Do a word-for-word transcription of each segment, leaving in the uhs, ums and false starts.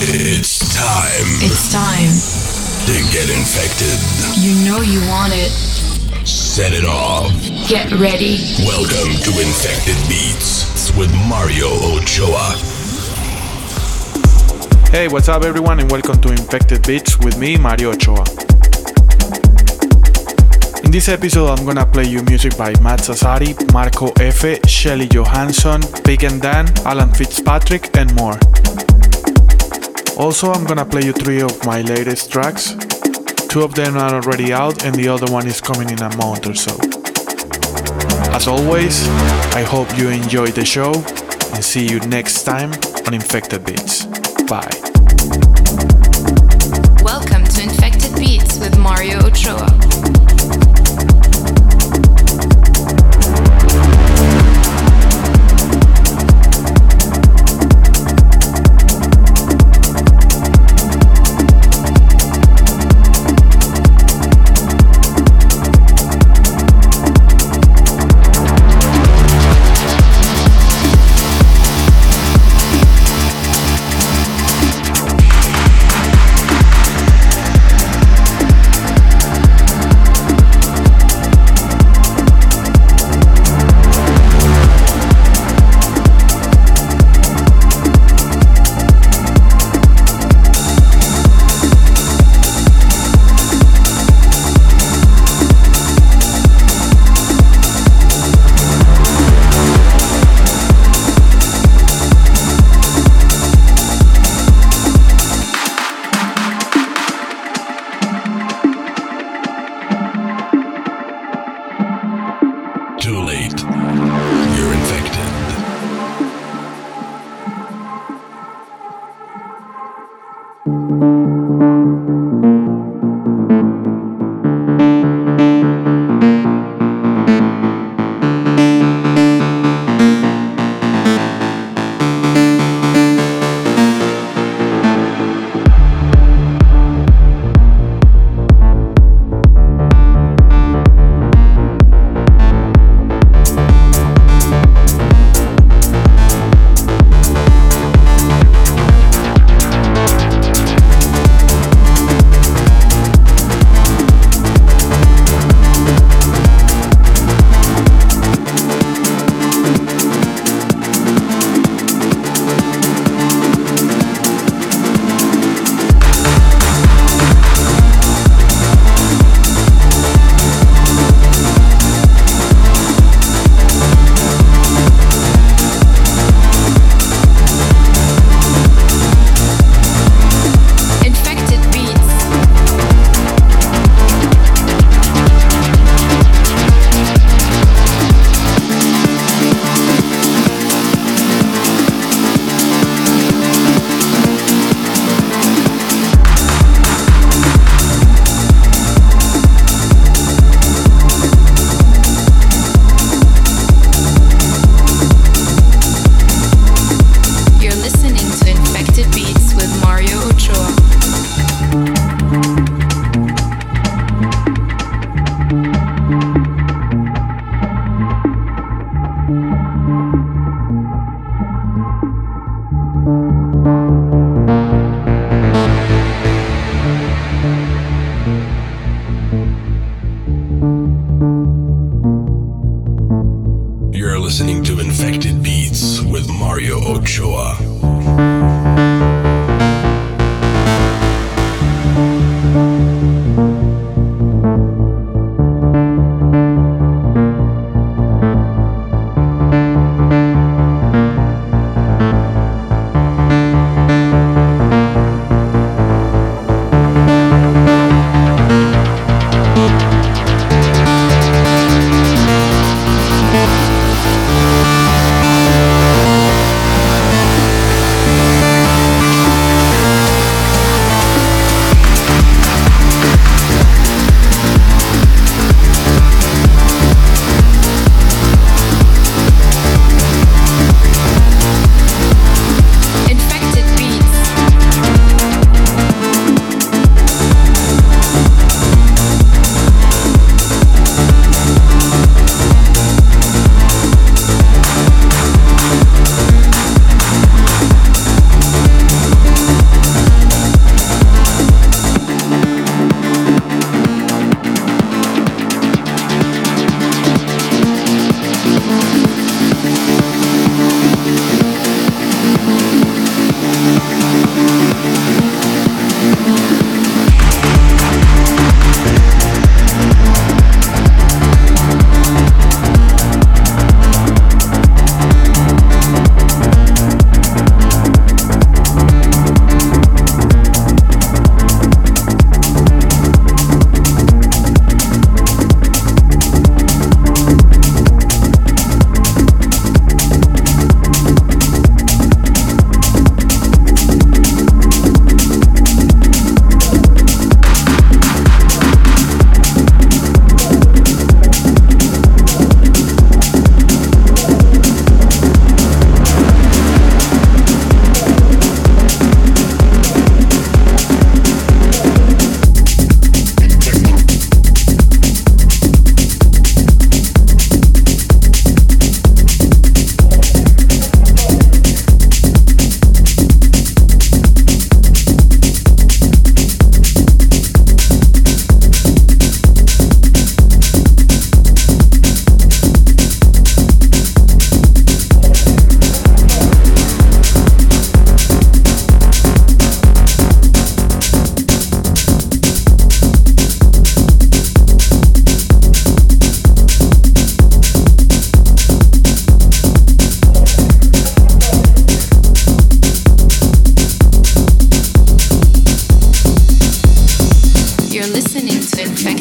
It's time. It's time. To get infected. You know you want it. Set it off. Get ready. Welcome to Infected Beats with Mario Ochoa. Hey, what's up everyone and welcome to Infected Beats with me, Mario Ochoa. In this episode, I'm gonna play you music by Matt Sassari, MarcoEffe, Shelley Johannson, Big and Dan, Alan Fitzpatrick, and more. Also, I'm gonna play you three of my latest tracks. Two of them are already out, and the other one is coming in a month or so. As always, I hope you enjoy the show, and see you next time on Infected Beats. Bye. Welcome to Infected Beats with Mario Ochoa.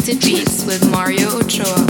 Infected Beats with Mario Ochoa.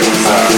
Exactly.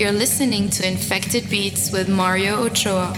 You're listening to Infected Beats with Mario Ochoa.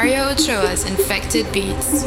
Mario Ochoa's Infected Beats.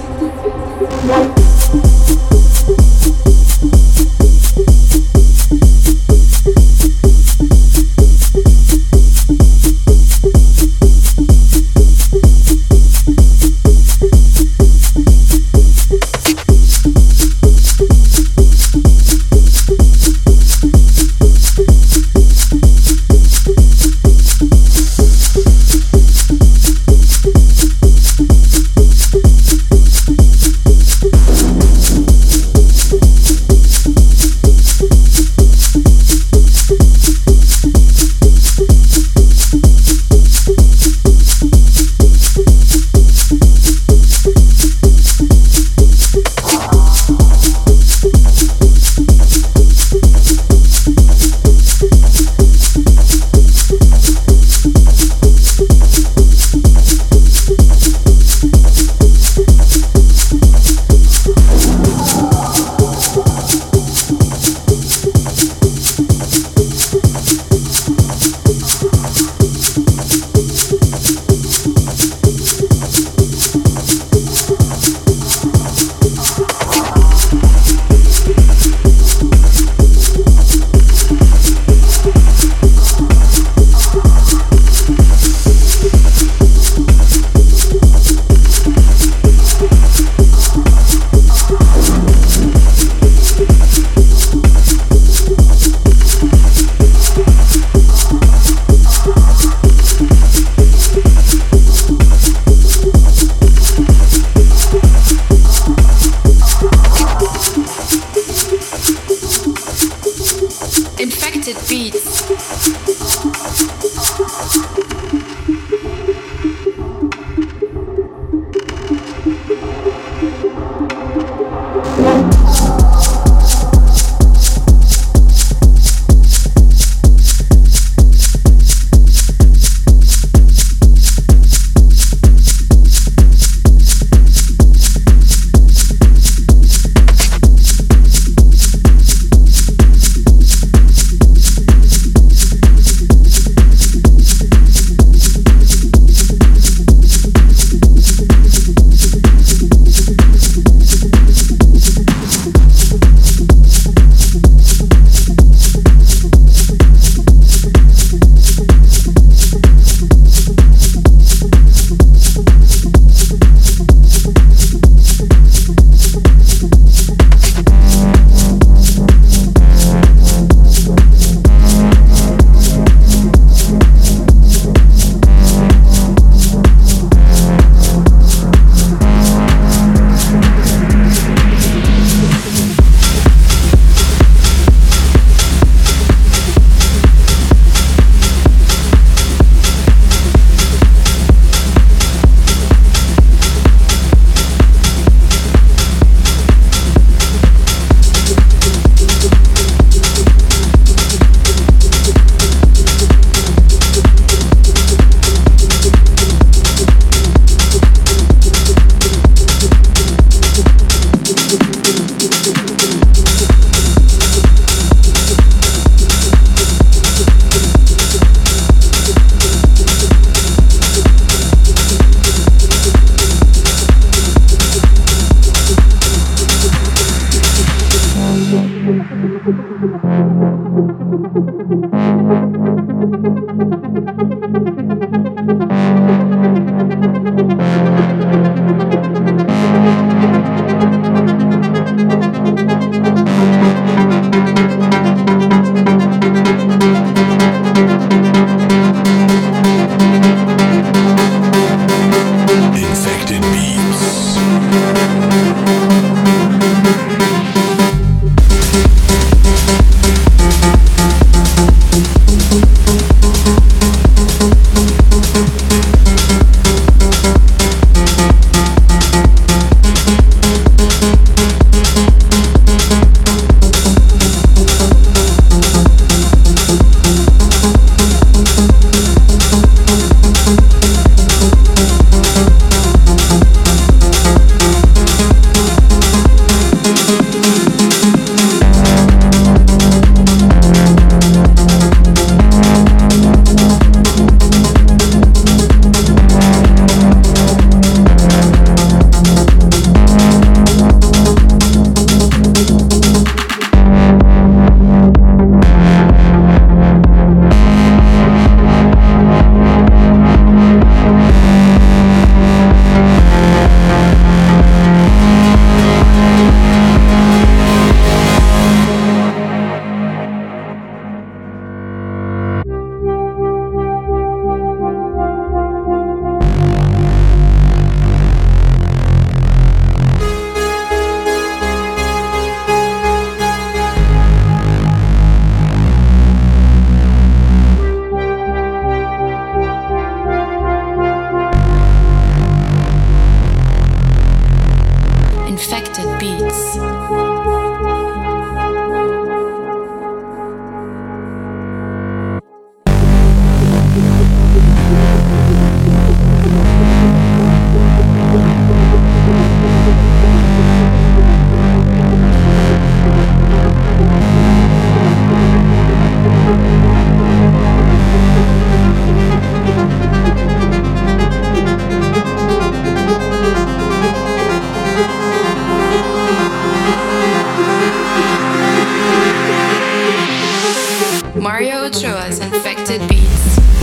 Infected Beats.